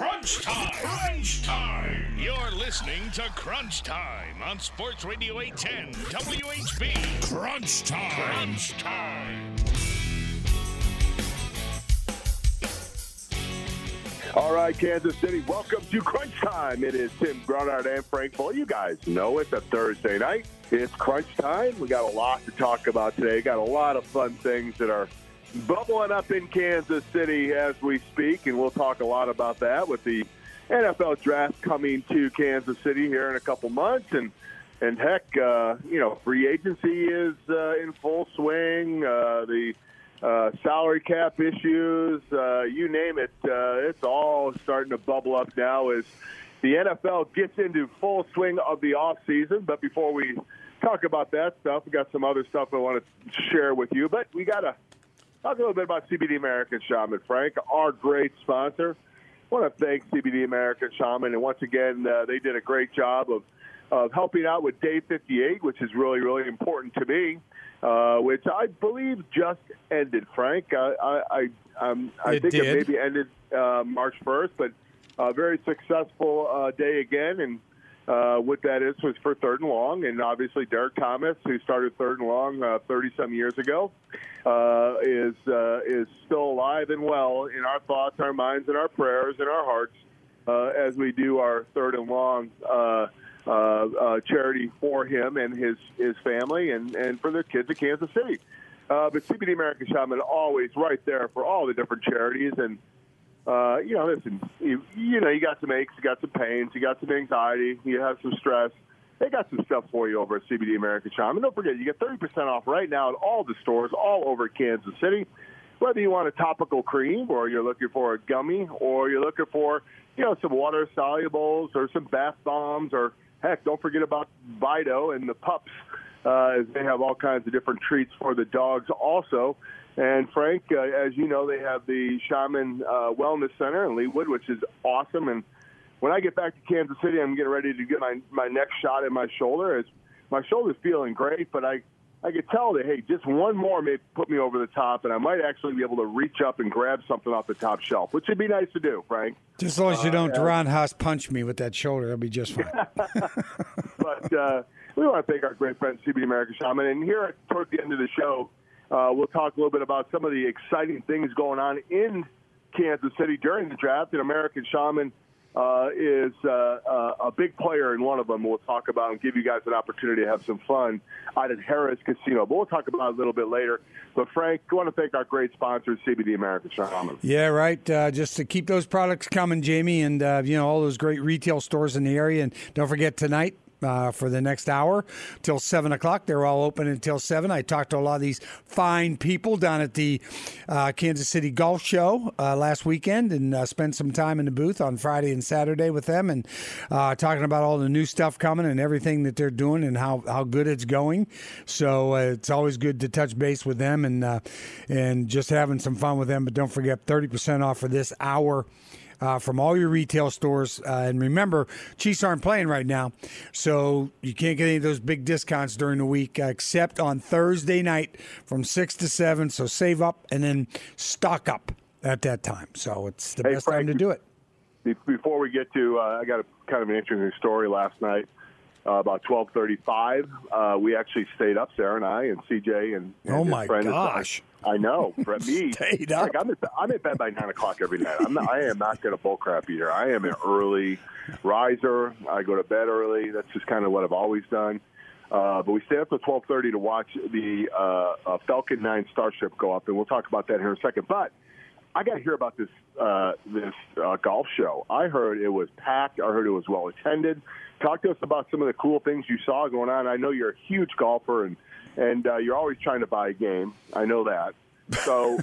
Crunch Time. Crunch Time. You're listening to Crunch Time on Sports Radio 810 WHB. Crunch Time. Crunch Time. All right, Kansas City, welcome to Crunch Time. It is Tim Grunhard and Frank Follett. You guys know it's a Thursday night. It's Crunch Time. We got a lot to talk about today. Got a lot of fun things that are bubbling up in Kansas City as we speak, and we'll talk a lot about that with the NFL draft coming to Kansas City here in a couple months. And heck, free agency is in full swing. The salary cap issues, you name it, it's all starting to bubble up now as the NFL gets into full swing of the offseason. But before we talk about that stuff, we got some other stuff I want to share with you. But we got to talk a little bit about CBD American Shaman, Frank, our great sponsor. I want to thank CBD American Shaman. And once again, they did a great job of helping out with Day 58, which is really, really important to me, which I believe just ended, Frank. I think it maybe ended March 1st, but a very successful day again. And what that is was for 3rd and Long, and obviously Derrick Thomas, who started 3rd and Long 30-some years ago, is still alive and well in our thoughts, our minds, and our prayers, and our hearts as we do our 3rd and Long charity for him and his family and for their kids at Kansas City. But CBD American Shaman always right there for all the different charities. And, listen, you got some aches, you got some pains, you got some anxiety, you have some stress. They got some stuff for you over at CBD American Shaman. Don't forget, you get 30% off right now at all the stores all over Kansas City. Whether you want a topical cream or you're looking for a gummy or you're looking for, some water solubles or some bath bombs or, heck, don't forget about Vito and the pups. They have all kinds of different treats for the dogs also. And, Frank, as you know, they have the Shaman Wellness Center in Leawood, which is awesome. And when I get back to Kansas City, I'm getting ready to get my next shot at my shoulder. My shoulder's feeling great, but I could tell that, hey, just one more may put me over the top, and I might actually be able to reach up and grab something off the top shelf, which would be nice to do, Frank. Just as long as you don't Duran Haas punch me with that shoulder, that'll be just fine. But we want to thank our great friend, CBD American Shaman. And here toward the end of the show, we'll talk a little bit about some of the exciting things going on in Kansas City during the draft. And American Shaman is a big player in one of them. We'll talk about and give you guys an opportunity to have some fun out at Harris Casino. But we'll talk about it a little bit later. But, Frank, I want to thank our great sponsors, CBD American Shaman. Yeah, right. Just to keep those products coming, Jamie, and, all those great retail stores in the area. And don't forget tonight, for the next hour till 7 o'clock. They're all open until 7. I talked to a lot of these fine people down at the Kansas City Golf Show last weekend and spent some time in the booth on Friday and Saturday with them and talking about all the new stuff coming and everything that they're doing and how good it's going. So it's always good to touch base with them and just having some fun with them. But don't forget 30% off for this hour from all your retail stores. And remember, Chiefs aren't playing right now, so you can't get any of those big discounts during the week except on Thursday night from 6 to 7. So save up and then stock up at that time. So it's the best Frank, time to do it. Before we get to I got a kind of an interesting story last night. About 12:35, we actually stayed up, Sarah and I, and CJ, and oh my gosh, I know. For me, stayed up. Like, I'm at bed by 9 o'clock every night. I am not going to bull crap either. I am an early riser. I go to bed early. That's just kind of what I've always done. But we stayed up till 12:30 to watch the Falcon 9 Starship go up, and we'll talk about that here in a second. But I got to hear about this golf show. I heard it was packed. I heard it was well attended. Talk to us about some of the cool things you saw going on. I know you're a huge golfer, and you're always trying to buy a game. I know that. So,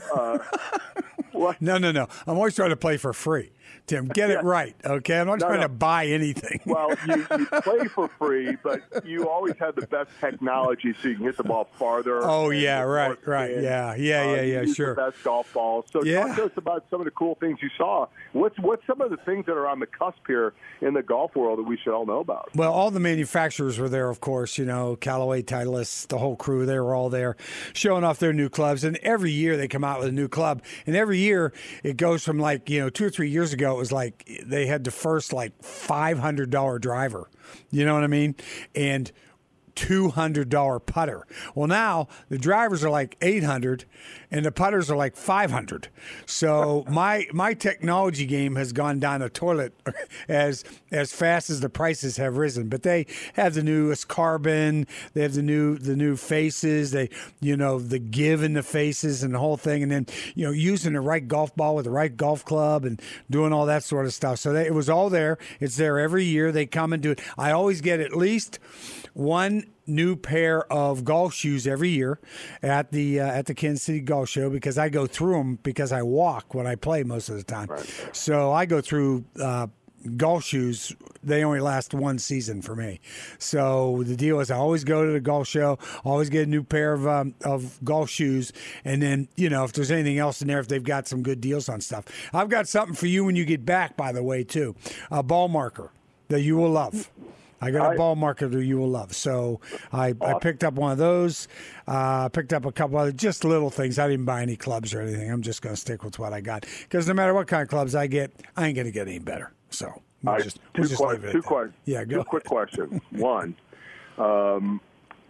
what? No. I'm always trying to play for free, Tim. Get it right, okay? I'm not trying to buy anything. Well, you play for free, but you always have the best technology so you can hit the ball farther. Oh, yeah, right. In. Yeah, you sure. The best golf balls. So talk to us about some of the cool things you saw. What's some of the things that are on the cusp here in the golf world that we should all know about? Well, all the manufacturers were there, of course. Callaway, Titleist, the whole crew, they were all there showing off their new clubs. And every year they come out with a new club. And every year it goes from 2 or 3 years ago, ago, it was like they had the first like $500 driver. You know what I mean? And $200 putter. Well, now the drivers are like $800 and the putters are like $500. So my technology game has gone down the toilet as fast as the prices have risen. But they have the newest carbon, they have the new faces, they, you know, the give in the faces and the whole thing, and then, you know, using the right golf ball with the right golf club and doing all that sort of stuff. So it was all there. It's there every year. They come and do it. I always get at least one new pair of golf shoes every year at the Kansas City Golf Show, because I go through them, because I walk when I play most of the time. Right. So I go through golf shoes. They only last one season for me. So the deal is I always go to the golf show, always get a new pair of golf shoes, and then, you know, if there's anything else in there, if they've got some good deals on stuff. I've got something for you when you get back, by the way, too. A ball marker that you will love. I got a ball marker that you will love. So I picked up one of those. Picked up a couple other just little things. I didn't buy any clubs or anything. I'm just going to stick with what I got, because no matter what kind of clubs I get, I ain't going to get any better. So Two quick questions. One,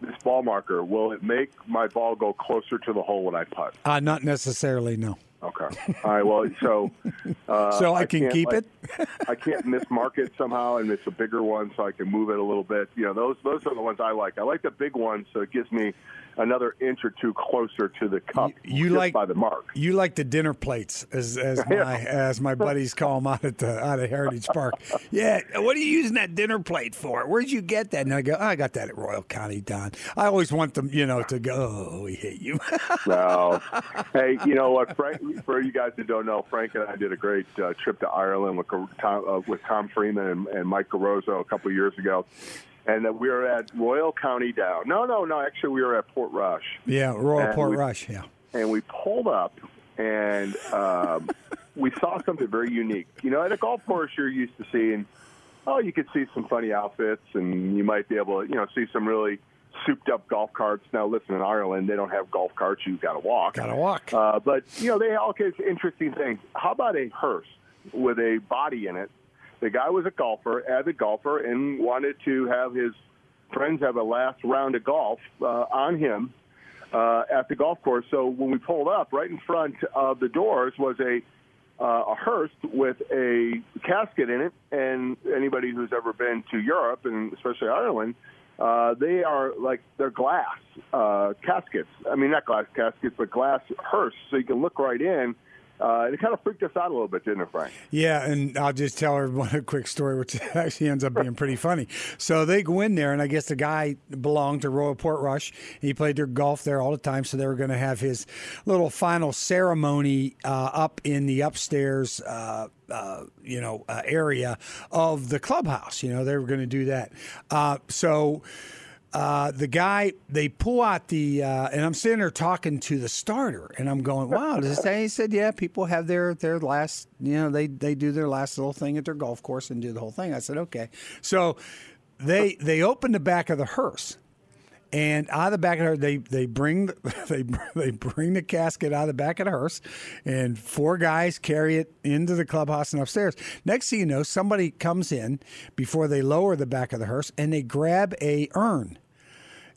this ball marker, will it make my ball go closer to the hole when I putt? Not necessarily, no. Okay. All right. Well, so I can keep it. I can't mismark it somehow, and it's a bigger one, so I can move it a little bit. You know, those are the ones I like. I like the big one, so it gives me another inch or two closer to the cup. You like by the mark. You like the dinner plates, as my buddies call them out at Heritage Park. Yeah. What are you using that dinner plate for? Where'd you get that? And I go, I got that at Royal County, Don. I always want them, you know, to go, oh, we hate you. No. Hey, you know what, Frank? For you guys that don't know, Frank and I did a great trip to Ireland with Tom Freeman and Mike Garozo a couple of years ago. And we were at Royal County Down. No. Actually, we were at Port Rush. Yeah, Port Rush, yeah. And we pulled up, and we saw something very unique. You know, at a golf course, you're used to seeing, you could see some funny outfits, and you might be able to, you know, see some really souped-up golf carts. Now, listen, in Ireland, they don't have golf carts. You've got to walk. But, you know, they all get interesting things. How about a hearse with a body in it? The guy was a golfer, avid golfer, and wanted to have his friends have a last round of golf on him at the golf course. So when we pulled up, right in front of the doors was a hearse with a casket in it. And anybody who's ever been to Europe, and especially Ireland, they are like, they're glass caskets. I mean, not glass caskets, but glass hearse. So you can look right in. It kind of freaked us out a little bit, didn't it, Frank? Yeah, and I'll just tell everyone a quick story, which actually ends up being pretty funny. So they go in there, and I guess the guy belonged to Royal Portrush. He played their golf there all the time, so they were going to have his little final ceremony up in the upstairs area of the clubhouse. You know, they were going to do that. The guy, they pull out and I'm sitting there talking to the starter, and I'm going, wow, does this say? He said, yeah, people have their last, you know, they do their last little thing at their golf course and do the whole thing. I said, okay. So they open the back of the hearse, and out of the back of the hearse, they bring the casket out of the back of the hearse, and four guys carry it into the clubhouse and upstairs. Next thing you know, somebody comes in before they lower the back of the hearse, and they grab a urn.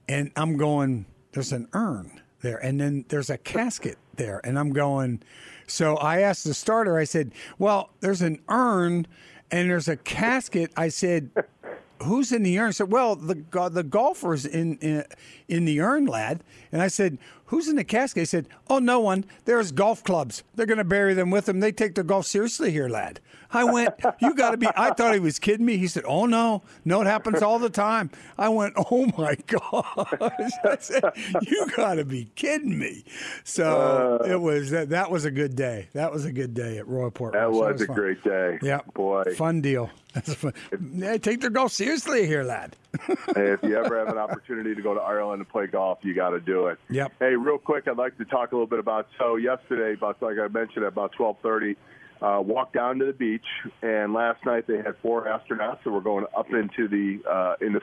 And I'm going, there's an urn there, and then there's a casket there, and I'm going. So I asked the starter, I said, well, there's an urn and there's a casket. I said, who's in the urn? He said, well, the golfer's in the urn, lad. And I said, who's in the casket? He said, oh, no one. There's golf clubs. They're going to bury them with them. They take their golf seriously here, lad. I went, you got to be. I thought he was kidding me. He said, oh, no, it happens all the time. I went, oh, my gosh. I said, you got to be kidding me. So it was that was a good day. That was a good day at Royal Port. That was a fun. Great day. Yeah. Boy. Fun deal. That's fun. They take their golf seriously here, lad. If you ever have an opportunity to go to Ireland and play golf, you got to do it. Yep. Hey, real quick, I'd like to talk a little bit about, so yesterday, like I mentioned, about 12:30, walked down to the beach, and last night they had four astronauts that were going up into the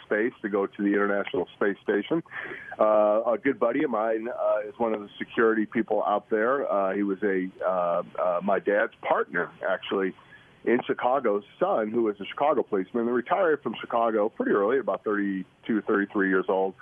space to go to the International Space Station. A good buddy of mine is one of the security people out there. He was my dad's partner, actually, in Chicago, son, who was a Chicago policeman, that retired from Chicago pretty early, about 32, 33 years old,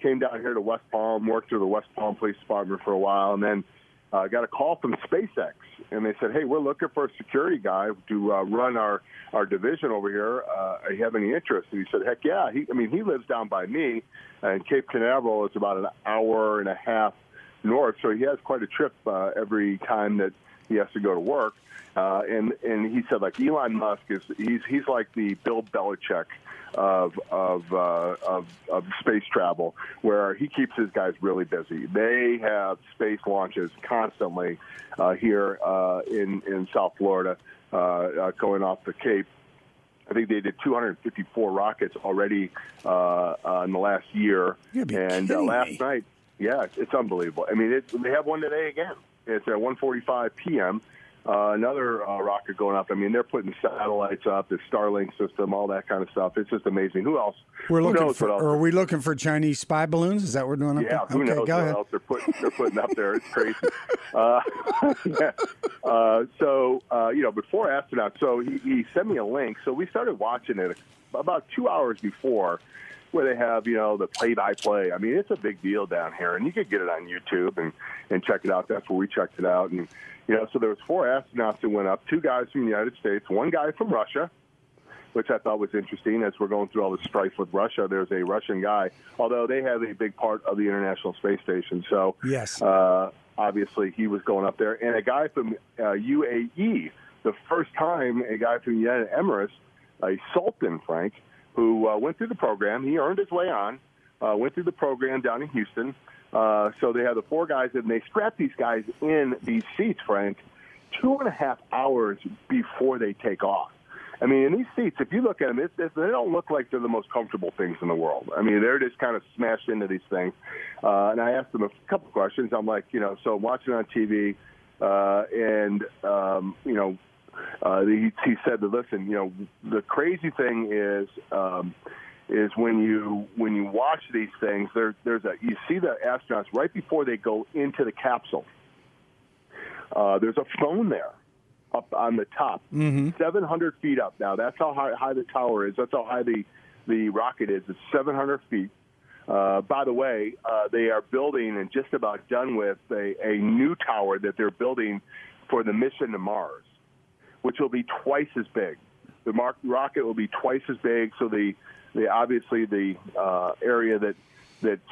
came down here to West Palm, worked through the West Palm Police Department for a while, and then got a call from SpaceX, and they said, hey, we're looking for a security guy to run our division over here. Do you have any interest? And he said, heck yeah. He lives down by me, and Cape Canaveral is about an hour and a half north, so he has quite a trip every time that he has to go to work. And he said, like, Elon Musk he's like the Bill Belichick of space travel, where he keeps his guys really busy. They have space launches constantly here in South Florida, going off the Cape. I think they did 254 rockets already in the last year. And last night, yeah, it's unbelievable. They have one today again. It's at 1:45 p.m. Another rocket going up. They're putting satellites up, the Starlink system, all that kind of stuff. It's just amazing. Who else? Are we looking for Chinese spy balloons? Is that what we're doing up there? Yeah, who knows what else they're putting up there. It's crazy. Before astronauts, so he sent me a link. So we started watching it about 2 hours before, where they have, the play-by-play. It's a big deal down here, and you could get it on YouTube and check it out. That's where we checked it out. And, so there was 4 astronauts that went up, 2 guys from the United States, 1 guy from Russia, which I thought was interesting as we're going through all the strife with Russia. There's a Russian guy, although they have a big part of the International Space Station. So, yes. Obviously, he was going up there. And a guy from UAE, the first time a guy from the United Emirates, a sultan, Frank, who went through the program. He earned his way on, went through the program down in Houston. So they had the 4 guys, and they strapped these guys in these seats, Frank, 2.5 hours before they take off. In these seats, if you look at them, they don't look like they're the most comfortable things in the world. They're just kind of smashed into these things. And I asked them a couple questions. I'm like, so I'm watching on TV, he said that, listen, the crazy thing is when you watch these things, you see the astronauts right before they go into the capsule. There's a phone there up on the top, 700 feet up. Now that's how high the tower is. That's how high the rocket is. It's 700 feet. By the way, they are building and just about done with a new tower that they're building for the mission to Mars, which will be twice as big. The rocket will be twice as big, so the area that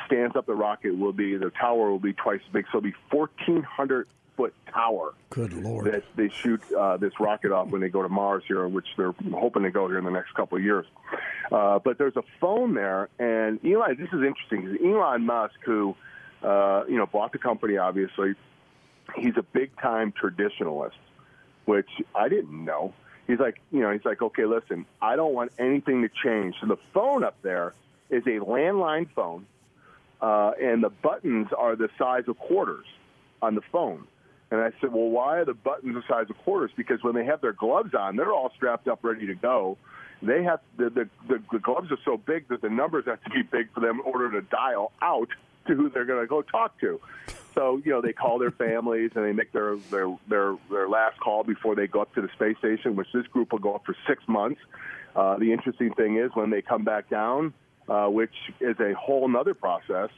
stands up the rocket will be, the tower will be twice as big, so it'll be 1,400-foot tower. Good Lord. That they shoot this rocket off when they go to Mars here, which they're hoping to go here in the next couple of years. But there's a phone there, and Elon, this is interesting, because Elon Musk, who bought the company, obviously, he's a big-time traditionalist, which I didn't know. He's like, okay, listen, I don't want anything to change. So the phone up there is a landline phone, and the buttons are the size of quarters on the phone. And I said, well, why are the buttons the size of quarters? Because when they have their gloves on, they're all strapped up, ready to go. They have the gloves are so big that the numbers have to be big for them in order to dial out to who they're going to go talk to. So, they call their families and they make their last call before they go up to the space station, which this group will go up for 6 months. The interesting thing is when they come back down, which is a whole other process,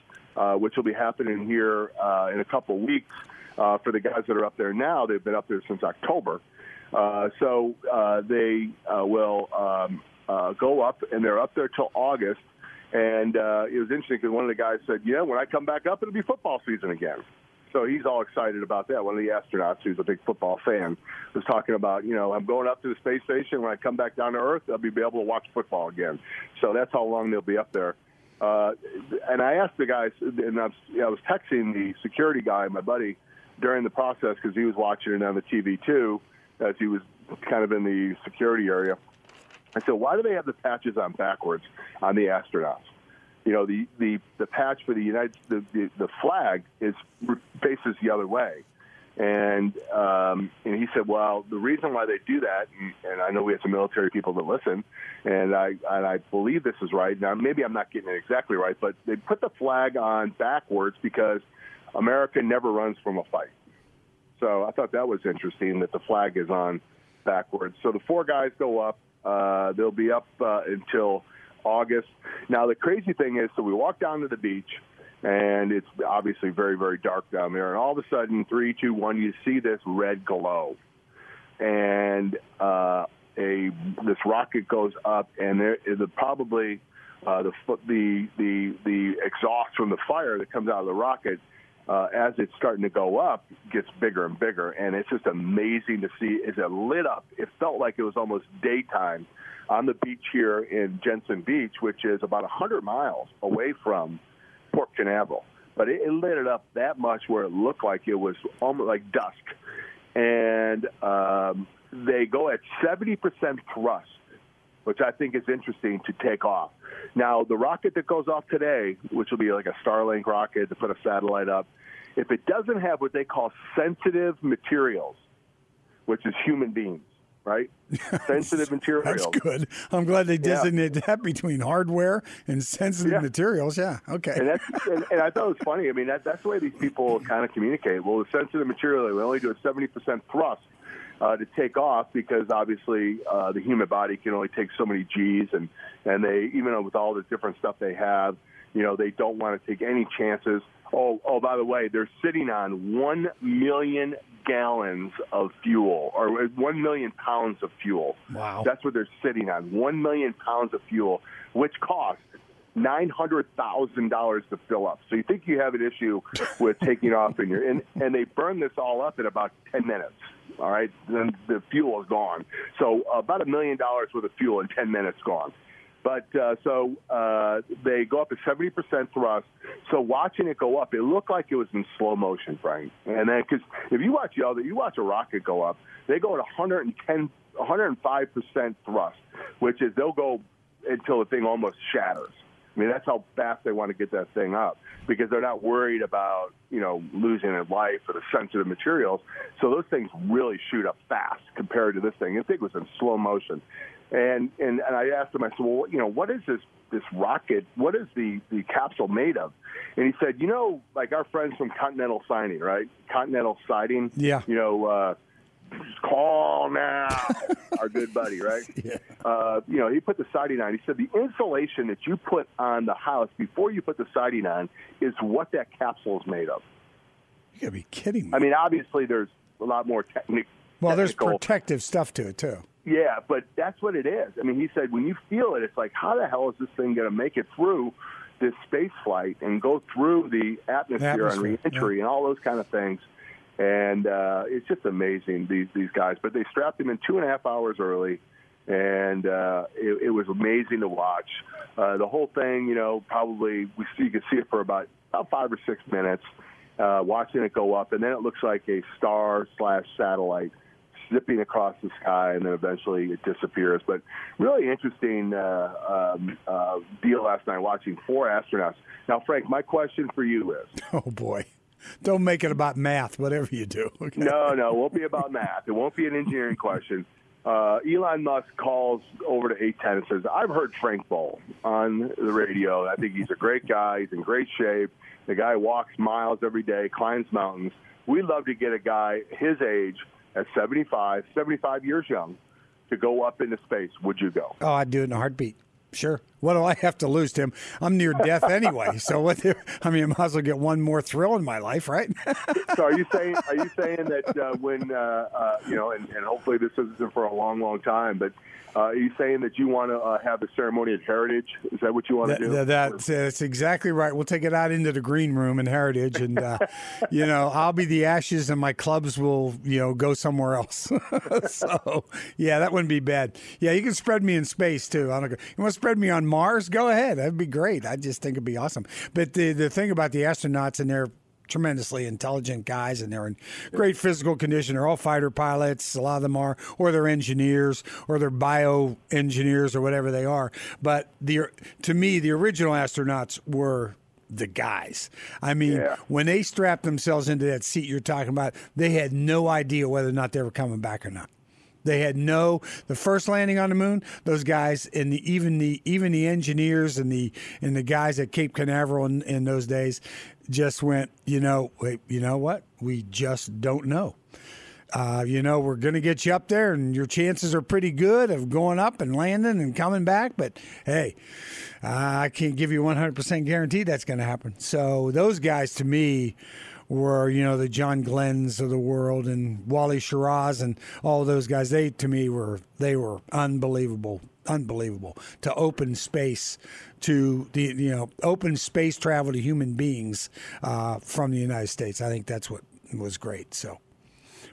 which will be happening here in a couple of weeks for the guys that are up there now. They've been up there since October. They will go up, and they're up there till August. And it was interesting because one of the guys said, yeah, when I come back up, it'll be football season again. So he's all excited about that. One of the astronauts, who's a big football fan, was talking about, I'm going up to the space station. When I come back down to Earth, I'll be able to watch football again. So that's how long they'll be up there. And I asked the guys, and I was texting the security guy, my buddy, during the process because he was watching it on the TV too as he was kind of in the security area. I said, why do they have the patches on backwards on the astronauts? The patch for the the flag faces the other way. And he said, well, the reason why they do that, and I know we have some military people that listen, and I believe this is right. Now, maybe I'm not getting it exactly right, but they put the flag on backwards because America never runs from a fight. So I thought that was interesting that the flag is on backwards. So the four guys go up. They'll be up until August. Now, the crazy thing is, so we walk down to the beach, and it's obviously very, very dark down there. And all of a sudden, 3, 2, 1, you see this red glow. And this rocket goes up, and there is probably the exhaust from the fire that comes out of the rocket, as it's starting to go up, gets bigger and bigger. And it's just amazing to see as it lit up. It felt like it was almost daytime on the beach here in Jensen Beach, which is about 100 miles away from Port Canaveral. But it lit it up that much where it looked like it was almost like dusk. And they go at 70% thrust, which I think is interesting to take off. Now, the rocket that goes off today, which will be like a Starlink rocket to put a satellite up, if it doesn't have what they call sensitive materials, which is human beings, right? Sensitive materials. That's good. I'm glad they designated that between hardware and sensitive materials. Yeah, okay. And, and I thought it was funny. I mean, that's the way these people kind of communicate. Well, the sensitive material, they only do a 70% thrust to take off because, obviously, the human body can only take so many Gs. And they, even with all the different stuff they have, you know, they don't want to take any chances. Oh, by the way, they're sitting on 1 million gallons of fuel, or 1 million pounds of fuel. Wow. That's what they're sitting on, 1 million pounds of fuel, which costs $900,000 to fill up. So you think you have an issue with taking off, and they burn this all up in about 10 minutes, all right? Then the fuel is gone. So about $1 million worth of fuel in 10 minutes gone. But so they go up at 70% thrust. So watching it go up, it looked like it was in slow motion, Frank. And then, because if you watch a rocket go up, they go at 105% thrust, which is they'll go until the thing almost shatters. I mean, that's how fast they want to get that thing up, because they're not worried about, losing their life or the sensitive materials. So those things really shoot up fast compared to this thing. This thing was in slow motion. And I asked him, I said, well, what is this rocket? What is the capsule made of? And he said, like our friends from Continental Siding, right? Continental Siding. Yeah. Call now, our good buddy, right? Yeah. He put the siding on. He said the insulation that you put on the house before you put the siding on is what that capsule is made of. You gotta be kidding me. I mean, obviously, there's a lot more technical. Well, there's protective stuff to it, too. Yeah, but that's what it is. I mean, he said when you feel it, it's like, how the hell is this thing going to make it through this space flight and go through the atmosphere and reentry and all those kind of things? And it's just amazing, these guys. But they strapped him in 2.5 hours early, and it was amazing to watch. The whole thing, probably you could see it for about 5 or 6 minutes, watching it go up. And then it looks like a star/satellite zipping across the sky, and then eventually it disappears. But really interesting deal last night watching four astronauts. Now, Frank, my question for you is... Oh, boy. Don't make it about math, whatever you do. Okay? No, it won't be about math. It won't be an engineering question. Elon Musk calls over to 810 and says, I've heard Frank Bowl on the radio. I think he's a great guy. He's in great shape. The guy walks miles every day, climbs mountains. We'd love to get a guy his age at 75 years young, to go up into space. Would you go? Oh, I'd do it in a heartbeat. Sure. What do I have to lose, Tim? I'm near death anyway, so I might as well get one more thrill in my life, right? So are you saying that when and hopefully this isn't for a long, long time, but are you saying that you want to have the ceremony at Heritage? Is that what you want to do? That's exactly right. We'll take it out into the green room in Heritage, and I'll be the ashes, and my clubs will go somewhere else. So that wouldn't be bad. Yeah, you can spread me in space too. I don't care. You want to spread me on Mars? Go ahead. That'd be great. I just think it'd be awesome. But the thing about the astronauts, and they're tremendously intelligent guys, and they're in great physical condition. They're all fighter pilots. A lot of them are, or they're engineers, or they're bioengineers, or whatever they are. But to me, the original astronauts were the guys. I mean, when they strapped themselves into that seat you're talking about, they had no idea whether or not they were coming back or not. They had the first landing on the moon, those guys, and even the engineers and the guys at Cape Canaveral in those days just went, wait, you know what? We just don't know. you know, we're going to get you up there, and your chances are pretty good of going up and landing and coming back. But, hey, I can't give you 100% guarantee that's going to happen. So those guys, to me, were, you know, the John Glenn's of the world and Wally Shiraz and all those guys. They, to me, were unbelievable. Unbelievable to open space to the, you know, open space travel to human beings from the United States. I think that's what was great. So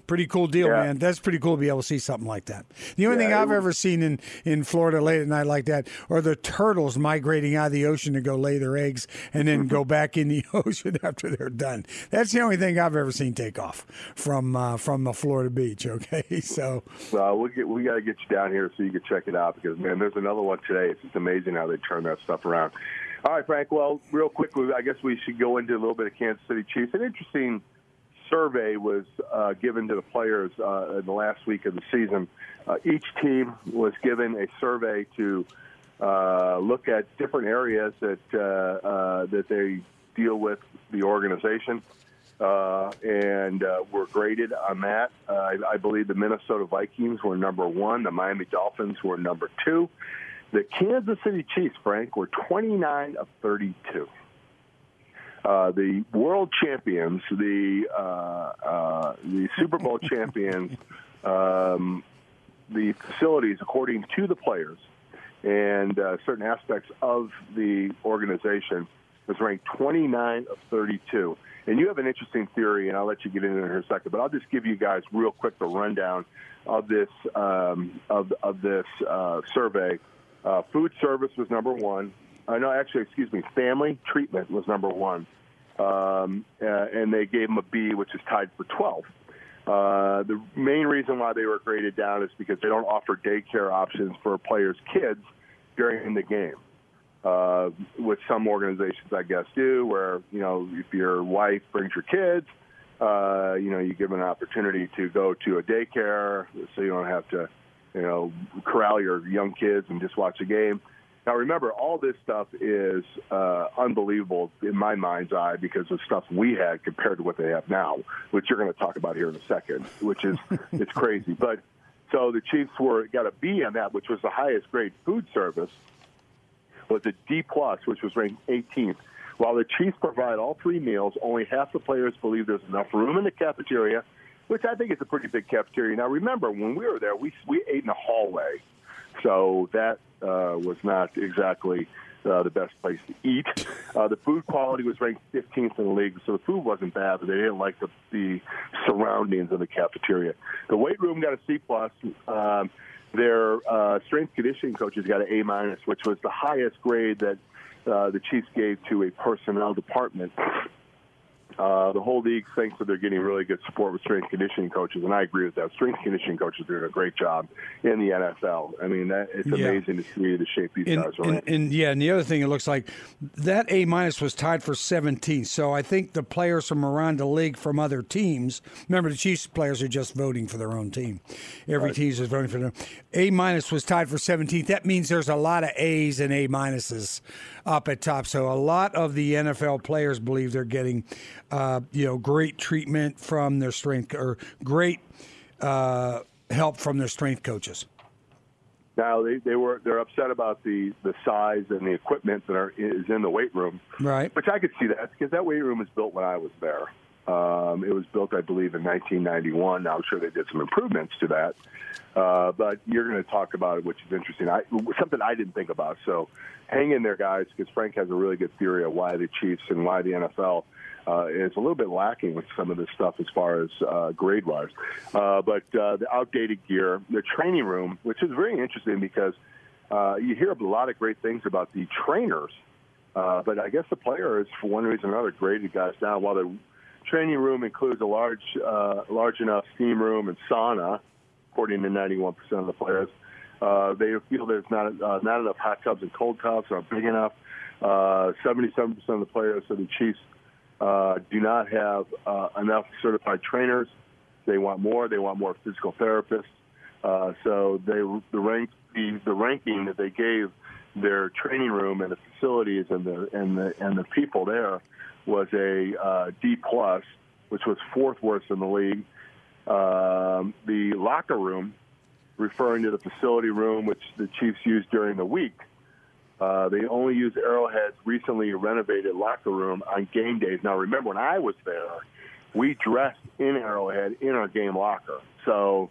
pretty cool deal, yeah, man. That's pretty cool to be able to see something like that. The only thing I've ever seen in Florida late at night like that are the turtles migrating out of the ocean to go lay their eggs and then go back in the ocean after they're done. That's the only thing I've ever seen take off from a Florida beach. Okay, so we got to get you down here so you can check it out, because, man, there's another one today. It's just amazing how they turn that stuff around. All right, Frank. Well, real quickly, I guess we should go into a little bit of Kansas City Chiefs. An interesting survey was given to the players in the last week of the season. Each team was given a survey to look at different areas that that they deal with the organization, and were graded on that. I believe the Minnesota Vikings were number one. The Miami Dolphins were number two. The Kansas City Chiefs, Frank, were 29 of 32. The world champions, the Super Bowl champions, the facilities, according to the players, and certain aspects of the organization, was ranked 29 of 32. And you have an interesting theory, and I'll let you get into it in a second, but I'll just give you guys real quick the rundown of this survey. Food service was number one. Family treatment was number one. And they gave them a B, which is tied for 12. The main reason why they were graded down is because they don't offer daycare options for players' kids during the game, which some organizations, I guess, do, where, you know, if your wife brings your kids, you know, you give them an opportunity to go to a daycare so you don't have to, you know, corral your young kids and just watch the game. Now, remember, all this stuff is unbelievable in my mind's eye because of stuff we had compared to what they have now, which you're going to talk about here in a second, which is it's crazy. But so the Chiefs got a B on that, which was the highest grade. Food service was a D+, which was ranked 18th. While the Chiefs provide all three meals, only half the players believe there's enough room in the cafeteria, which I think is a pretty big cafeteria. Now, remember, when we were there, we ate in the hallway, so that was not exactly the best place to eat. The food quality was ranked 15th in the league, so the food wasn't bad, but they didn't like the surroundings of the cafeteria. The weight room got a C+. Their strength conditioning coaches got an A-, which was the highest grade that the Chiefs gave to a personnel department. The whole league thinks that they're getting really good support with strength conditioning coaches, and I agree with that. Strength conditioning coaches are doing a great job in the NFL. I mean, it's amazing to see the shape these guys are in. And the other thing, it looks like that A- was tied for 17th. So I think the players from around the league from other teams, remember the Chiefs players are just voting for their own team. Every team is voting for them. A- was tied for 17th. That means there's a lot of A's and A- up at top. So a lot of the NFL players believe they're getting great treatment from their strength, or great help from their strength coaches. Now they're upset about the size and the equipment that is in the weight room, right? Which I could see that, because that weight room was built when I was there. It was built, I believe, in 1991. Now, I'm sure they did some improvements to that, but you're going to talk about it, which is interesting. Something I didn't think about. So, hang in there, guys, because Frank has a really good theory of why the Chiefs and why the NFL. It's a little bit lacking with some of this stuff as far as grade-wise. But the outdated gear, the training room, which is very interesting because you hear a lot of great things about the trainers, but I guess the players, for one reason or another, graded guys down. While the training room includes a large enough steam room and sauna, according to 91% of the players, they feel there's not enough hot tubs and cold tubs aren't big enough. 77% of the players of the Chiefs do not have enough certified trainers. They want more. They want more physical therapists. So the ranking that they gave their training room and the facilities and the people there was a D+, which was fourth worst in the league. the locker room, referring to the facility room, which the Chiefs use during the week. They only use Arrowhead's recently renovated locker room on game days. Now, remember, when I was there, we dressed in Arrowhead in our game locker. So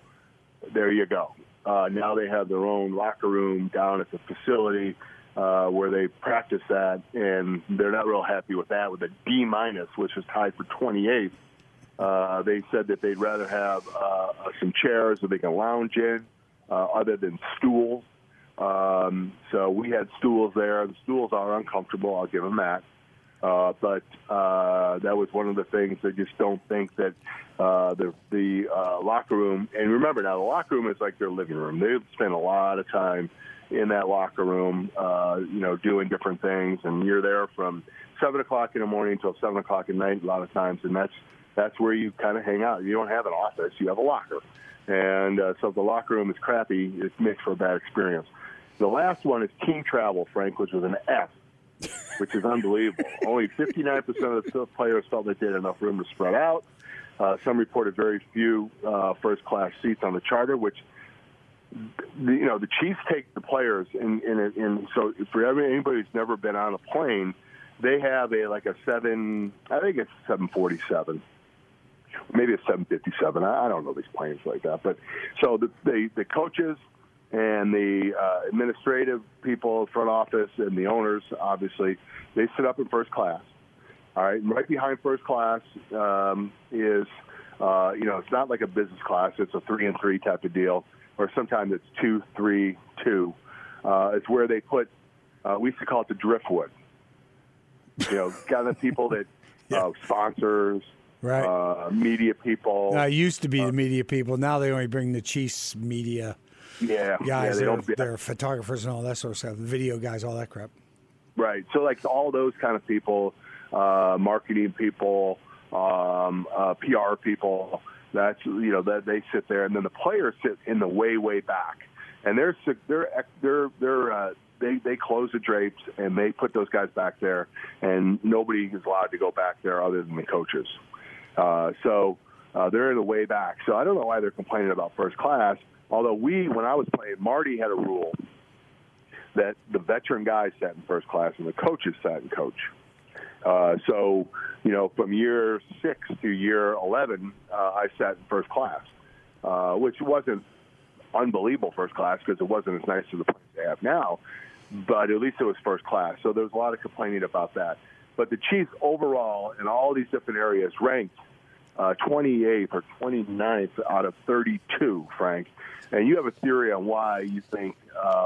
there you go. Now they have their own locker room down at the facility where they practice that, and they're not real happy with that, with a D-minus, which was tied for 28th. They said that they'd rather have some chairs that they can lounge in other than stools. So we had stools there. The stools are uncomfortable, I'll give them that. But that was one of the things. I just don't think that the locker room, and remember now, the locker room is like their living room. They spend a lot of time in that locker room, doing different things. And you're there from 7 o'clock in the morning until 7 o'clock at night a lot of times, and that's where you kind of hang out. You don't have an office. You have a locker. And so if the locker room is crappy, it makes for a bad experience. The last one is team travel, Frank, which was an F, which is unbelievable. Only 59% of the players felt they did enough room to spread out. Some reported very few first-class seats on the charter, which, the Chiefs take the players. And so for anybody who's never been on a plane, they have a 747. Maybe a 757. I don't know these planes like that. But so the coaches and the administrative people, front office, and the owners, obviously, they sit up in first class. All right, and right behind first class is, it's not like a business class. It's a 3-and-3 type of deal, or sometimes it's 2-3-2. It's where they put, we used to call it the driftwood. Kind of people that sponsors. Right. Media people. It used to be the media people. Now they only bring the Chiefs media guys. They're photographers and all that sort of stuff, video guys, all that crap. Right. So, all those kind of people, marketing people, PR people, that's, they sit there. And then the players sit in the way, way back. And they close the drapes, and they put those guys back there. And nobody is allowed to go back there other than the coaches. So they're in the way back. So I don't know why they're complaining about first class, although when I was playing, Marty had a rule that the veteran guys sat in first class and the coaches sat in coach. So from year 6 to year 11, I sat in first class, which wasn't unbelievable first class because it wasn't as nice as the place they have now, but at least it was first class. So there was a lot of complaining about that. But the Chiefs overall in all these different areas ranked 28th or 29th out of 32, Frank. And you have a theory on why you think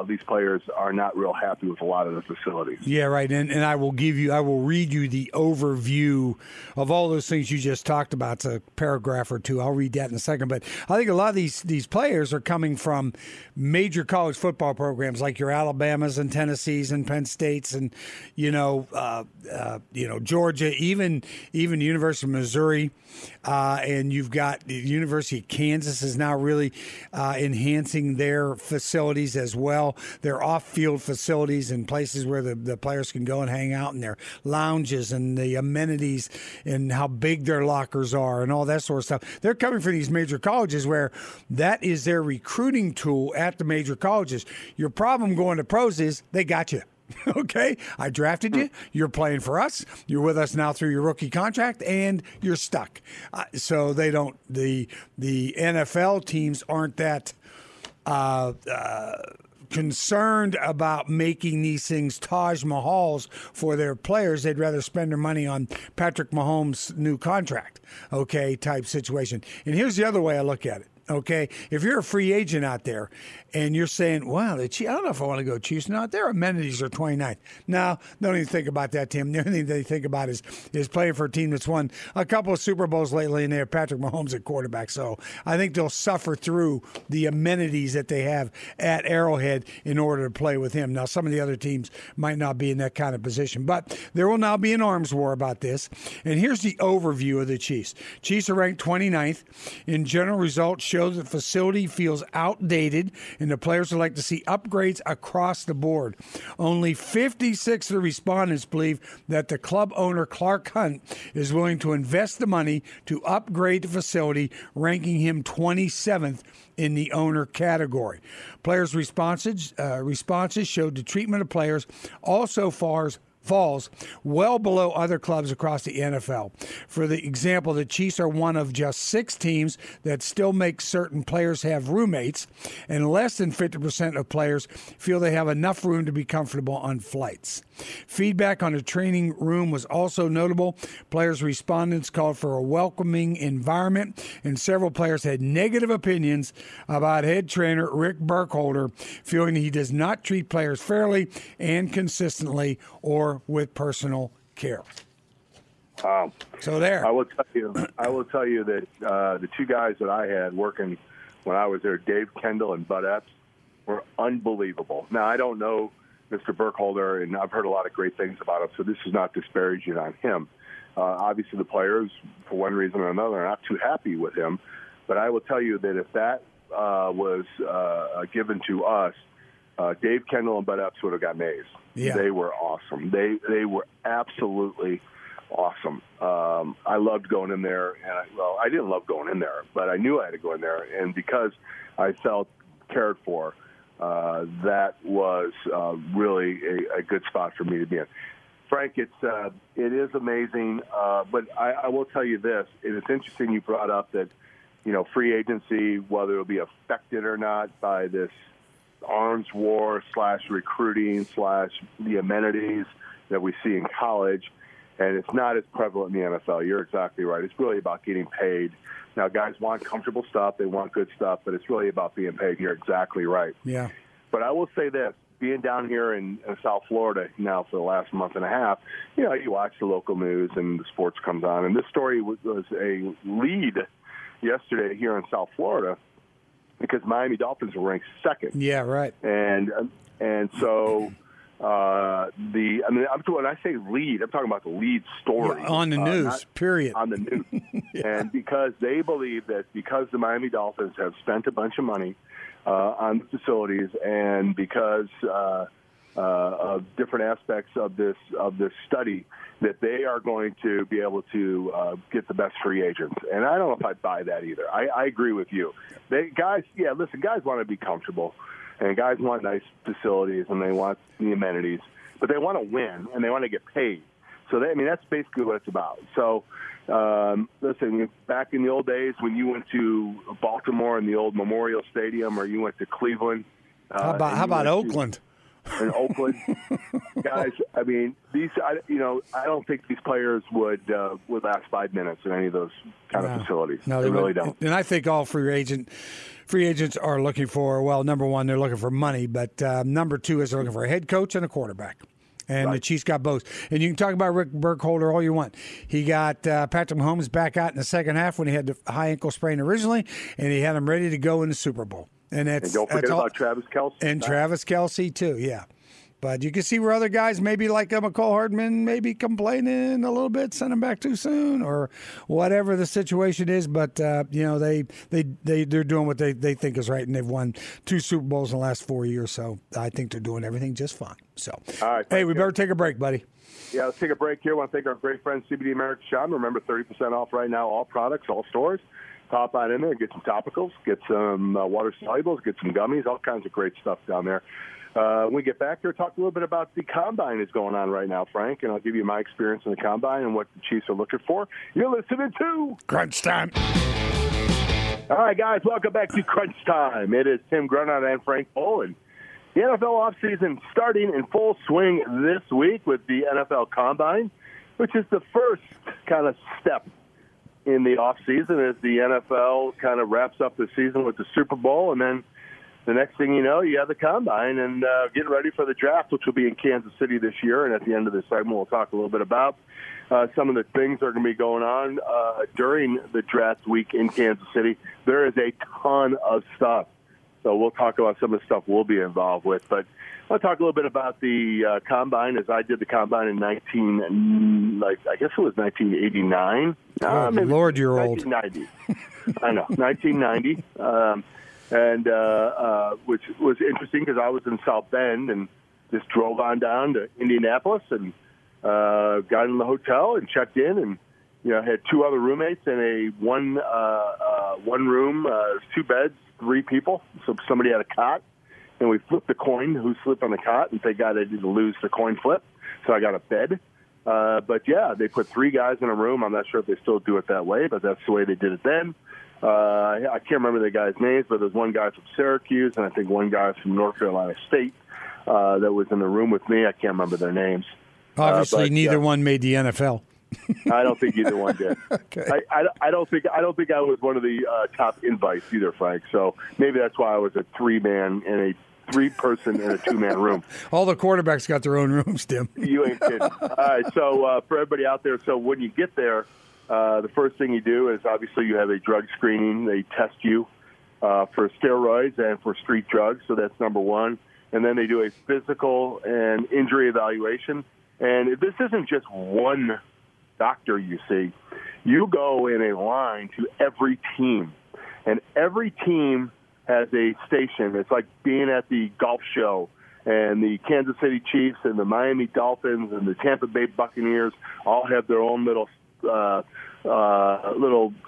these players are not real happy with a lot of the facilities. Yeah, right. And I will read you the overview of all those things you just talked about. It's a paragraph or two. I'll read that in a second. But I think a lot of these players are coming from major college football programs like your Alabamas and Tennessees and Penn States and Georgia, even University of Missouri, and you've got the University of Kansas is now really enhancing their facilities as well, their off-field facilities and places where the players can go and hang out, and their lounges and the amenities and how big their lockers are and all that sort of stuff. They're coming from these major colleges where that is their recruiting tool at the major colleges. Your problem going to pros is they got you. Okay, I drafted you. You're playing for us. You're with us now through your rookie contract, and you're stuck. So they don't. The NFL teams aren't that concerned about making these things Taj Mahals for their players. They'd rather spend their money on Patrick Mahomes' new contract. Okay, type situation. And here's the other way I look at it. Okay, if you're a free agent out there and you're saying, wow, I don't know if I want to go Chiefs. No, their amenities are 29th. No, don't even think about that, Tim. The only thing they think about is playing for a team that's won a couple of Super Bowls lately, and they have Patrick Mahomes at quarterback. So I think they'll suffer through the amenities that they have at Arrowhead in order to play with him. Now, some of the other teams might not be in that kind of position, but there will now be an arms war about this. And here's the overview of the Chiefs. Chiefs are ranked 29th. In general results show shows the facility feels outdated, and the players would like to see upgrades across the board. Only 56 of the respondents believe that the club owner, Clark Hunt, is willing to invest the money to upgrade the facility, ranking him 27th in the owner category. Players' responses showed the treatment of players also falls well below other clubs across the NFL. For the example, the Chiefs are one of just 6 teams that still make certain players have roommates, and less than 50% of players feel they have enough room to be comfortable on flights. Feedback on the training room was also notable. Players' respondents called for a welcoming environment, and several players had negative opinions about head trainer Rick Burkholder, feeling he does not treat players fairly and consistently or with personal care. Wow. So there. I will tell you that the 2 guys that I had working when I was there, Dave Kendall and Bud Epps, were unbelievable. Now, I don't know Mr. Burkholder, and I've heard a lot of great things about him, so this is not disparaging on him. Obviously, the players, for one reason or another, are not too happy with him. But I will tell you that if that was given to us, Dave Kendall and Bud Epps would have gotten A's. Yeah. They were awesome. They were absolutely awesome. I loved going in there. I didn't love going in there, but I knew I had to go in there. And because I felt cared for, that was really a good spot for me to be in. Frank, it is amazing, but I will tell you this. It's interesting you brought up that, free agency, whether it will be affected or not by this arms war / recruiting / the amenities that we see in college, and it's not as prevalent in the NFL. You're exactly right. It's really about getting paid. Now, guys want comfortable stuff. They want good stuff, but it's really about being paid. You're exactly right. Yeah. But I will say this, being down here in South Florida now for the last month and a half, you watch the local news and the sports comes on. And this story was a lead yesterday here in South Florida because Miami Dolphins were ranked 2nd. Yeah, right. And so... when I say lead, I'm talking about the lead story. Yeah, on the news, period. On the news. Yeah. And because they believe that because the Miami Dolphins have spent a bunch of money on the facilities, and because of different aspects of this study, that they are going to be able to get the best free agents. And I don't know if I buy that either. I agree with you. Guys want to be comfortable. And guys want nice facilities, and they want the amenities, but they want to win, and they want to get paid. So, that's basically what it's about. So, listen, back in the old days when you went to Baltimore in the old Memorial Stadium, or you went to Cleveland. How about Oakland? In Oakland. Guys, I don't think these players would last 5 minutes in any of those kind of facilities. No, they really don't. And I think all free agents are looking for, number one, they're looking for money, but number two is they're looking for a head coach and a quarterback. And right. The Chiefs got both. And you can talk about Rick Burkholder all you want. He got Patrick Mahomes back out in the second half when he had the high ankle sprain originally, and he had him ready to go in the Super Bowl. And don't forget about Travis Kelsey. And Travis Kelsey, too, yeah. But you can see where other guys, maybe like McCall Hardman, maybe complaining a little bit, send him back too soon, or whatever the situation is. But, they're doing what they think is right, and they've won 2 Super Bowls in the last 4 years. So I think they're doing everything just fine. So, all right, hey, we better take a break, buddy. Yeah, let's take a break here. I want to thank our great friend, CBD American Shaman. Remember, 30% off right now, all products, all stores. Pop on in there, get some topicals, get some water solubles, get some gummies, all kinds of great stuff down there. When we get back here, talk a little bit about the combine that's going on right now, Frank, and I'll give you my experience in the combine and what the Chiefs are looking for. You're listening to Crunch Time. All right, guys, welcome back to Crunch Time. It is Tim Grunhard and Frank Follett. The NFL offseason starting in full swing this week with the NFL Combine, which is the first kind of step in the offseason as the NFL kind of wraps up the season with the Super Bowl. And then the next thing you know, you have the Combine and getting ready for the draft, which will be in Kansas City this year. And at the end of this segment, we'll talk a little bit about some of the things that are going to be going on during the draft week in Kansas City. There is a ton of stuff So we'll talk about some of the stuff we'll be involved with. But I'll talk a little bit about the combine, as I did the combine in 1989. Lord, you're 1990. Old. I know, 1990. Which was interesting because I was in South Bend and just drove on down to Indianapolis and got in the hotel and checked in, and had two other roommates and a one room, two beds, three people. So somebody had a cot, and we flipped the coin who slept on the cot, and thank God I didn't lose the coin flip, so I got a bed. But yeah, they put three guys in a room. I'm not sure if they still do it that way, but that's the way they did it then. I can't remember the guys' names, but there's one guy from Syracuse, and I think one guy from North Carolina State that was in the room with me. I can't remember their names. Obviously, neither one made the NFL. I don't think either one did. Okay. I don't think I was one of the top invites either, Frank. So maybe that's why I was a three-person in a two-man room. All the quarterbacks got their own rooms, Tim. You ain't kidding. All right, so for everybody out there, so when you get there, the first thing you do is obviously you have a drug screening. They test you for steroids and for street drugs, so that's number one. And then they do a physical and injury evaluation. And this isn't just one doctor you see. You go in a line to every team, and every team has a station. It's like being at the golf show, and the Kansas City Chiefs and the Miami Dolphins and the Tampa Bay Buccaneers all have their own little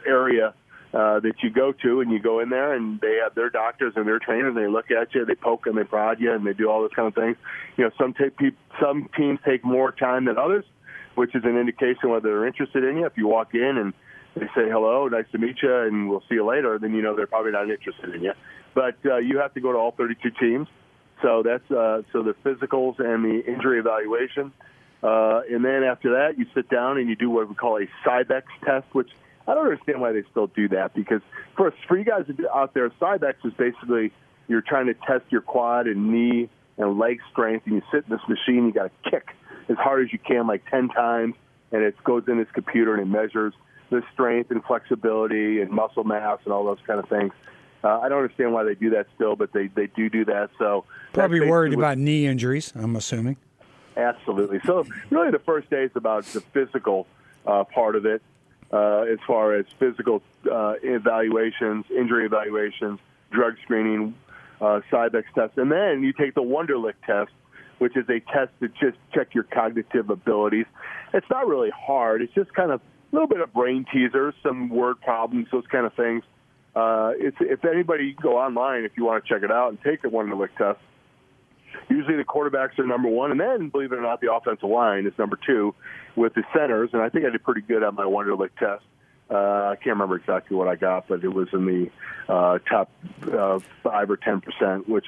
area that you go to, and you go in there, and they have their doctors and their trainers. They look at you, they poke and they prod you, and they do all those kind of things. Some teams take more time than others, which is an indication whether they're interested in you. If you walk in and they say, hello, nice to meet you, and we'll see you later, then they're probably not interested in you. But you have to go to all 32 teams. So that's so the physicals and the injury evaluation. And then after that, you sit down and you do what we call a Cybex test, which I don't understand why they still do that. Because for you guys out there, Cybex is basically you're trying to test your quad and knee and leg strength, and you sit in this machine, you got to kick as hard as you can, like 10 times, and it goes in this computer and it measures the strength and flexibility and muscle mass and all those kind of things. I don't understand why they do that still, but they do that. So probably worried about knee injuries, I'm assuming. Absolutely. So really the first day is about the physical part of it, as far as physical evaluations, injury evaluations, drug screening, Cybex tests. And then you take the Wonderlic test, which is a test to just check your cognitive abilities. It's not really hard. It's just kind of a little bit of brain teasers, some word problems, those kind of things. If anybody, you can go online if you want to check it out and take the Wonderlic test. Usually the quarterbacks are number one, and then, believe it or not, the offensive line is number two with the centers. And I think I did pretty good on my Wonderlic test. I can't remember exactly what I got, but it was in the top 5 or 10%, which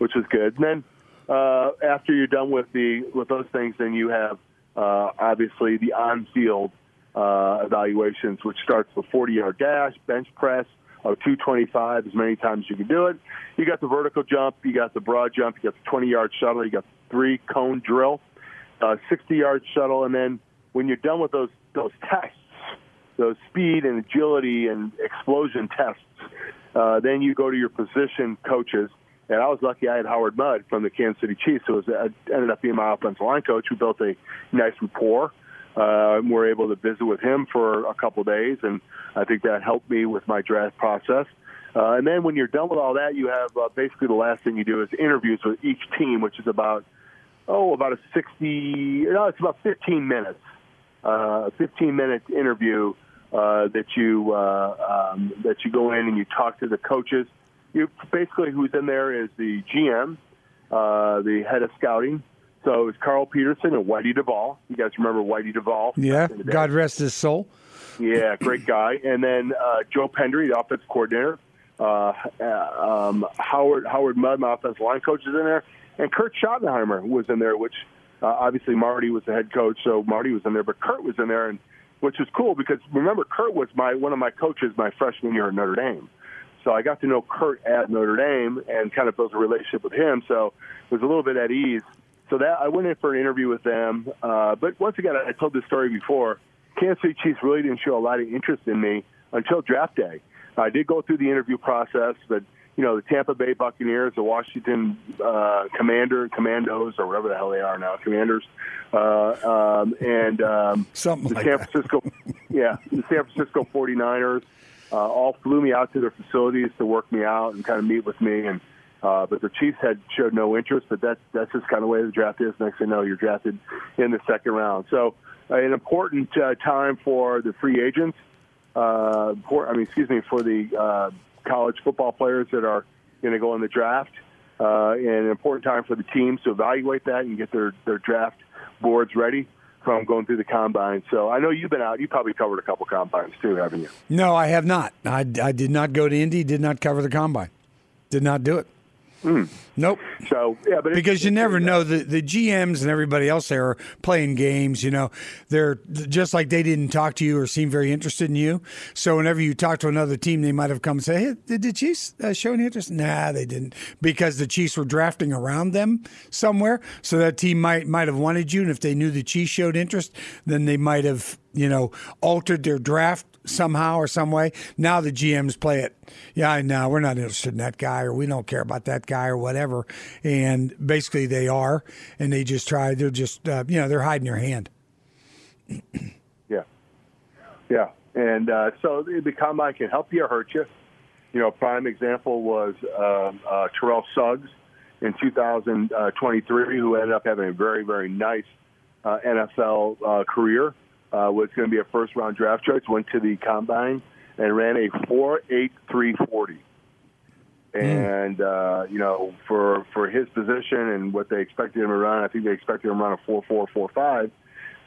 was good. And then after you're done with those things, then you have obviously the on-field evaluations, which starts with 40-yard dash, bench press, 225 as many times you can do it. You got the vertical jump, you got the broad jump, you got the 20-yard shuttle, you got the 3-cone drill, 60-yard shuttle, and then when you're done with those tests, those speed and agility and explosion tests, then you go to your position coaches. And I was lucky; I had Howard Mudd from the Kansas City Chiefs, who ended up being my offensive line coach, who built a nice rapport. And we're able to visit with him for a couple of days, and I think that helped me with my draft process. And then when you're done with all that, you have basically the last thing you do is interviews with each team, which is about 15 minutes, a 15-minute interview that you go in and you talk to the coaches. Basically, who's in there is the GM, the head of scouting. So it was Carl Peterson and Whitey Duvall. You guys remember Whitey Duvall? Yeah, God rest his soul. Yeah, great guy. And then Joe Pendry, the offensive coordinator. Howard Mudd, my offensive line coach, is in there. And Kurt Schottenheimer was in there, which obviously Marty was the head coach, so Marty was in there. But Kurt was in there, and which was cool because, remember, Kurt was one of my coaches my freshman year at Notre Dame. So I got to know Kurt at Notre Dame and kind of built a relationship with him. So I was a little bit at ease. So that I went in for an interview with them. But once again, I told this story before. Kansas City Chiefs really didn't show a lot of interest in me until draft day. I did go through the interview process, but you know, the Tampa Bay Buccaneers, the Washington Commandos, or whatever the hell they are now, Commanders, and something like the San Francisco 49ers all flew me out to their facilities to work me out and kind of meet with me. And but the Chiefs had showed no interest. But that's just kind of the way the draft is. Next thing you know, you're drafted in the second round. So an important time for the free agents. For the college football players that are going to go in the draft, and an important time for the teams to evaluate that and get their draft boards ready from going through the combine. So I know you've been out. You probably covered a couple combines too, haven't you? No, I have not. I did not go to Indy, did not cover the combine, did not do it. Nope. So yeah, but because you never know, the GMs and everybody else there are playing games. You know, they're just like they didn't talk to you or seem very interested in you. So whenever you talk to another team, they might have come and say, "Hey, did the Chiefs show any interest?" Nah, they didn't, because the Chiefs were drafting around them somewhere. So that team might have wanted you, and if they knew the Chiefs showed interest, then they might have, you know, altered their draft somehow or some way. Now the GMs play it. Yeah, no, we're not interested in that guy, or we don't care about that guy, or whatever. And basically they are, and they just try. They're just, they're hiding their hand. Yeah. And so the combine can help you or hurt you. You know, a prime example was Terrell Suggs in 2023, who ended up having a very, very nice NFL career. Was going to be a first-round draft choice, went to the combine and ran a 4.83 40, and for his position and what they expected him to run, I think they expected him to run a 4.4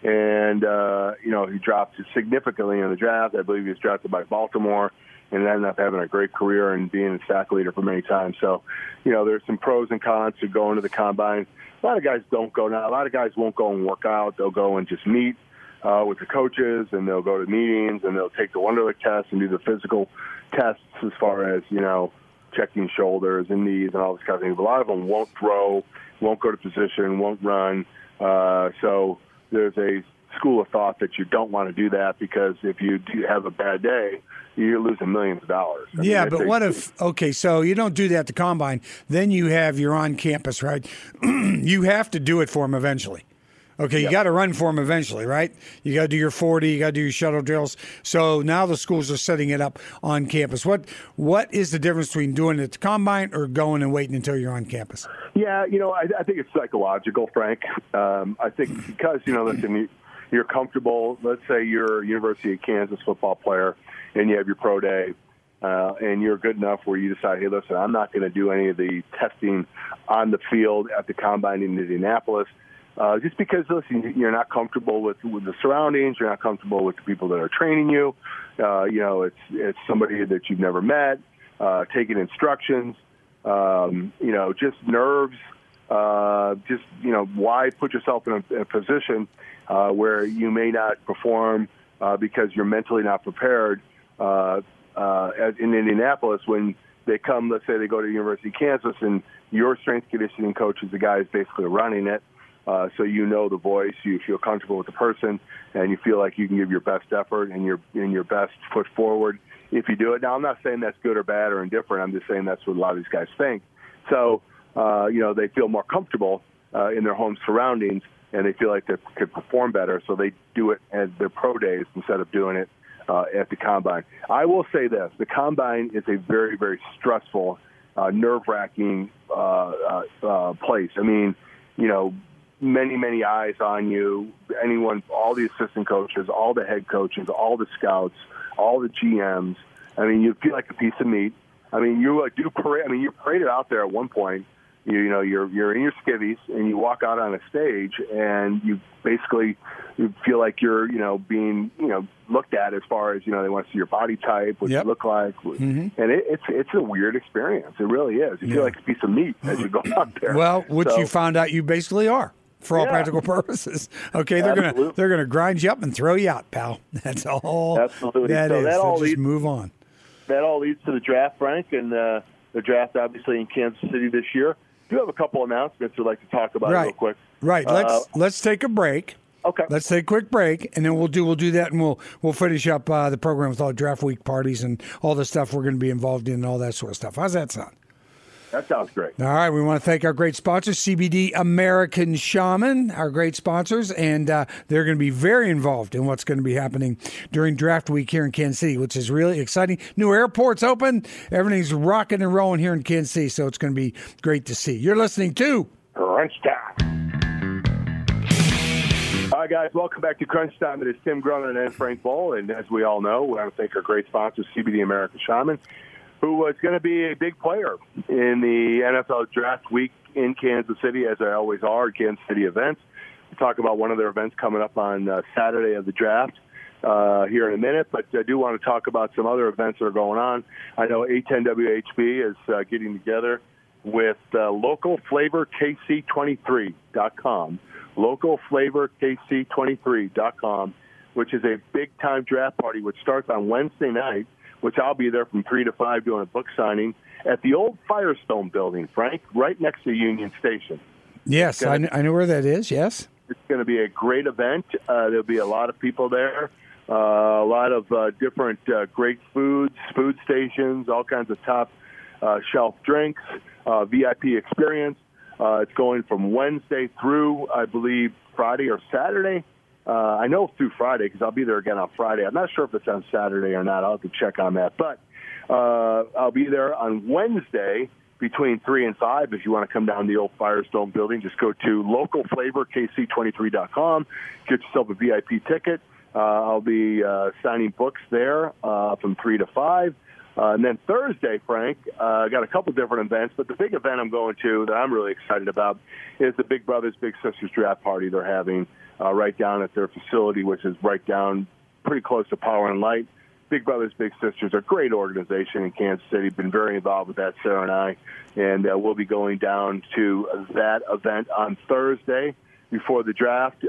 4.5, and he dropped significantly in the draft. I believe he was drafted by Baltimore, and ended up having a great career and being a sack leader for many times. So, you know, there's some pros and cons to going to the combine. A lot of guys don't go now. A lot of guys won't go and work out. They'll go and just meet with the coaches, and they'll go to meetings, and they'll take the Wonderlic test and do the physical tests as far as, you know, checking shoulders and knees and all this kind of thing. But a lot of them won't throw, won't go to position, won't run. So there's a school of thought that you don't want to do that, because if you do have a bad day, you're losing millions of dollars. So you don't do that at the combine. Then you have, you're on campus, right? You have to do it for them eventually. Okay, you got to run for them eventually, right? You got to do your 40, you got to do your shuttle drills. So now the schools are setting it up on campus. What is the difference between doing it at the combine or going and waiting until you're on campus? Yeah, you know, I think it's psychological, Frank. I think because, you know, listen, you're comfortable. Let's say you're a University of Kansas football player and you have your pro day. And you're good enough where you decide, hey, listen, I'm not going to do any of the testing on the field at the combine in Indianapolis. Just because, listen, you're not comfortable with the surroundings, you're not comfortable with the people that are training you. It's somebody that you've never met, taking instructions, just nerves. Why put yourself in a position where you may not perform because you're mentally not prepared in Indianapolis when they come, let's say they go to the University of Kansas, and your strength conditioning coach is the guy who's basically running it. So you know the voice, you feel comfortable with the person, and you feel like you can give your best effort and your best foot forward if you do it. Now, I'm not saying that's good or bad or indifferent. I'm just saying that's what a lot of these guys think. So, they feel more comfortable in their home surroundings, and they feel like they could perform better, so they do it at their pro days instead of doing it at the combine. I will say this. The combine is a very, very stressful, nerve-wracking place. I mean, you know, many, many eyes on you, anyone, all the assistant coaches, all the head coaches, all the scouts, all the GMs. I mean, you feel like a piece of meat. I mean, you're paraded out there at one point. You're in your skivvies, and you walk out on a stage, and you feel like you're, you know, being, you know, looked at as far as, you know, they want to see your body type, what you look like, and it's a weird experience. It really is. You feel like a piece of meat as you go out there. Well, you found out you basically are. For all practical purposes, okay, they're gonna grind you up and throw you out, pal. That's all. Absolutely. Move on. That all leads to the draft, Frank, and the draft obviously in Kansas City this year. I do have a couple announcements I'd like to talk about real quick. Right. Let's take a break. Okay. Let's take a quick break, and then we'll do that, and we'll finish up the program with all draft week parties and all the stuff we're going to be involved in and all that sort of stuff. How's that sound? That sounds great. All right. We want to thank our great sponsors, CBD American Shaman, our great sponsors, and they're going to be very involved in what's going to be happening during draft week here in Kansas City, which is really exciting. New airport's open. Everything's rocking and rolling here in Kansas City, so it's going to be great to see. You're listening to Crunch Time. All right, guys. Welcome back to Crunch Time. It is Tim Grunhard and Frank Follett, and as we all know, we want to thank our great sponsors, CBD American Shaman, who is going to be a big player in the NFL Draft Week in Kansas City, as they always are, Kansas City events. We'll talk about one of their events coming up on Saturday of the draft here in a minute, but I do want to talk about some other events that are going on. I know 810 WHB is getting together with localflavorkc23.com, localflavorkc23.com, which is a big-time draft party, which starts on Wednesday night, which I'll be there from 3 to 5 doing a book signing at the old Firestone building, Frank, right next to Union Station. Yes, I know where that is, yes. It's going to be a great event. There'll be a lot of people there, a lot of different great foods, food stations, all kinds of top-shelf drinks, VIP experience. It's going from Wednesday through, I believe, Friday or Saturday. I know through Friday because I'll be there again on Friday. I'm not sure if it's on Saturday or not. I'll have to check on that. But I'll be there on Wednesday between 3 and 5. If you want to come down to the old Firestone building, just go to localflavorkc23.com. Get yourself a VIP ticket. I'll be signing books there from 3 to 5. And then Thursday, Frank, I got a couple different events, but the big event I'm going to that I'm really excited about is the Big Brothers Big Sisters draft party they're having right down at their facility, which is right down pretty close to Power and Light. Big Brothers Big Sisters are a great organization in Kansas City. Been very involved with that, Sarah and I, and we'll be going down to that event on Thursday before the draft.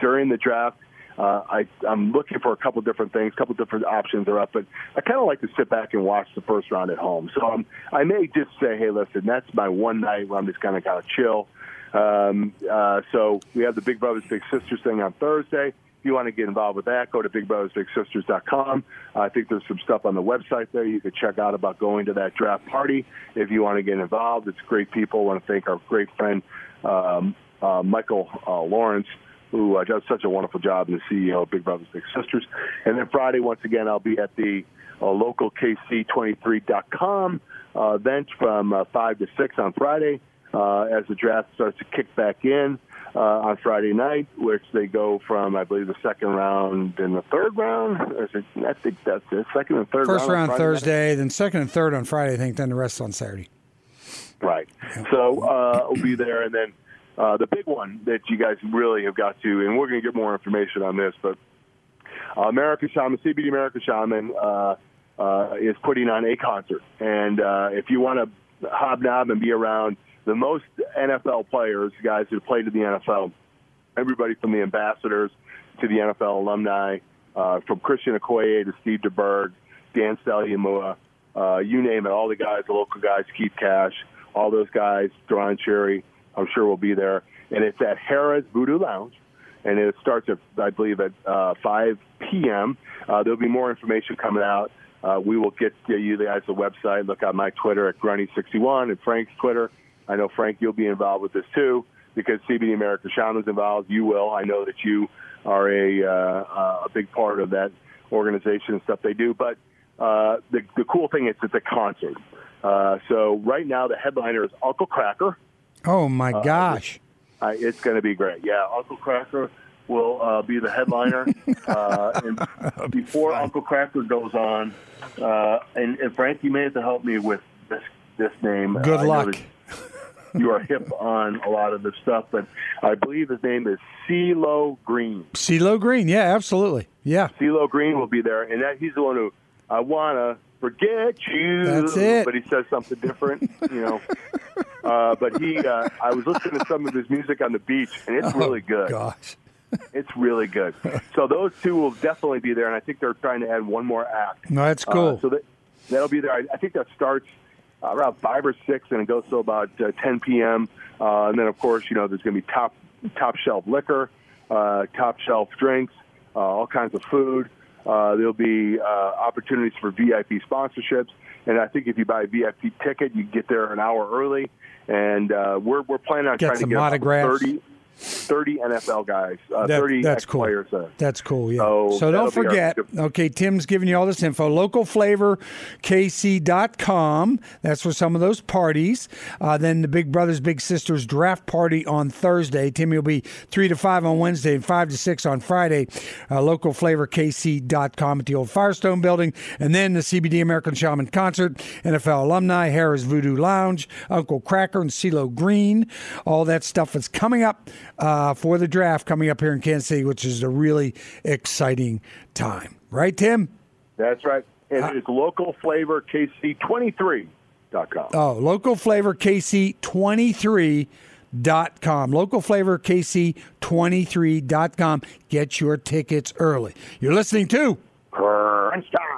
During the draft, I'm looking for a couple different things, a couple different options are up, but I kind of like to sit back and watch the first round at home. So I may just say, hey, listen, that's my one night where I'm just going to kind of chill. So we have the Big Brothers Big Sisters thing on Thursday. If you want to get involved with that, go to bigbrothersbigsisters.com. I think there's some stuff on the website there you could check out about going to that draft party. If you want to get involved, it's great people. I want to thank our great friend Michael Lawrence, who does such a wonderful job as the CEO of Big Brothers Big Sisters. And then Friday, once again, I'll be at the localkc23.com event from 5 to 6 on Friday as the draft starts to kick back in on Friday night, which they go from, I believe, the second round and the third round. I think that's it, second and third round. First round Thursday, then second and third on Friday, I think, then the rest on Saturday. Right. So we'll be there, and then the big one that you guys really have got to, and we're going to get more information on this, but American Shaman, CBD American Shaman is putting on a concert. And if you want to hobnob and be around the most NFL players, guys who played in the NFL, everybody from the ambassadors to the NFL alumni, from Christian Okoye to Steve DeBerg, Dan Saliamua, you name it, all the guys, the local guys, Keith Cash, all those guys, Deron Cherry, I'm sure we'll be there. And it's at Harrah's Voodoo Lounge, and it starts, at, I believe, at 5 p.m. There'll be more information coming out. We will get you guys the website. Look on my Twitter at Grunny61 and Frank's Twitter. I know, Frank, you'll be involved with this, too, because CBD America Shaman's involved. You will. I know that you are a big part of that organization and stuff they do. But the cool thing is it's a concert. So right now the headliner is Uncle Kracker. Oh, my gosh. It's going to be great. Yeah, Uncle Kracker will be the headliner. And before Uncle Kracker goes on, and Frank, you may have to help me with this name. Good luck. You are hip on a lot of this stuff, but I believe his name is CeeLo Green. CeeLo Green, yeah, absolutely. Yeah. CeeLo Green will be there, and he's the one who I want to forget you. That's it. But he says something different, you know. But he, I was listening to some of his music on the beach, and it's really good. Gosh. It's really good. So those two will definitely be there, and I think they're trying to add one more act. No, that's cool. So that'll be there. I think that starts around 5 or 6, and it goes to about 10 p.m. And then, of course, you know, there's going to be top shelf liquor. top shelf drinks, all kinds of food. There'll be opportunities for VIP sponsorships. And I think if you buy a VIP ticket, you get there an hour early. And we're planning on trying to get 30 NFL guys, 30 players there. That's cool, yeah. So don't forget, okay, Tim's giving you all this info, localflavorkc.com. That's for some of those parties. Then the Big Brothers Big Sisters draft party on Thursday. Timmy will be 3 to 5 on Wednesday and 5 to 6 on Friday. Localflavorkc.com at the old Firestone building. And then the CBD American Shaman concert, NFL alumni, Harris Voodoo Lounge, Uncle Cracker and CeeLo Green. All that stuff is coming up. For the draft coming up here in Kansas City, which is a really exciting time. Right, Tim? That's right. And it is localflavorkc23.com. Oh, localflavorkc23.com. localflavorkc23.com. Get your tickets early. You're listening to Crunch Time.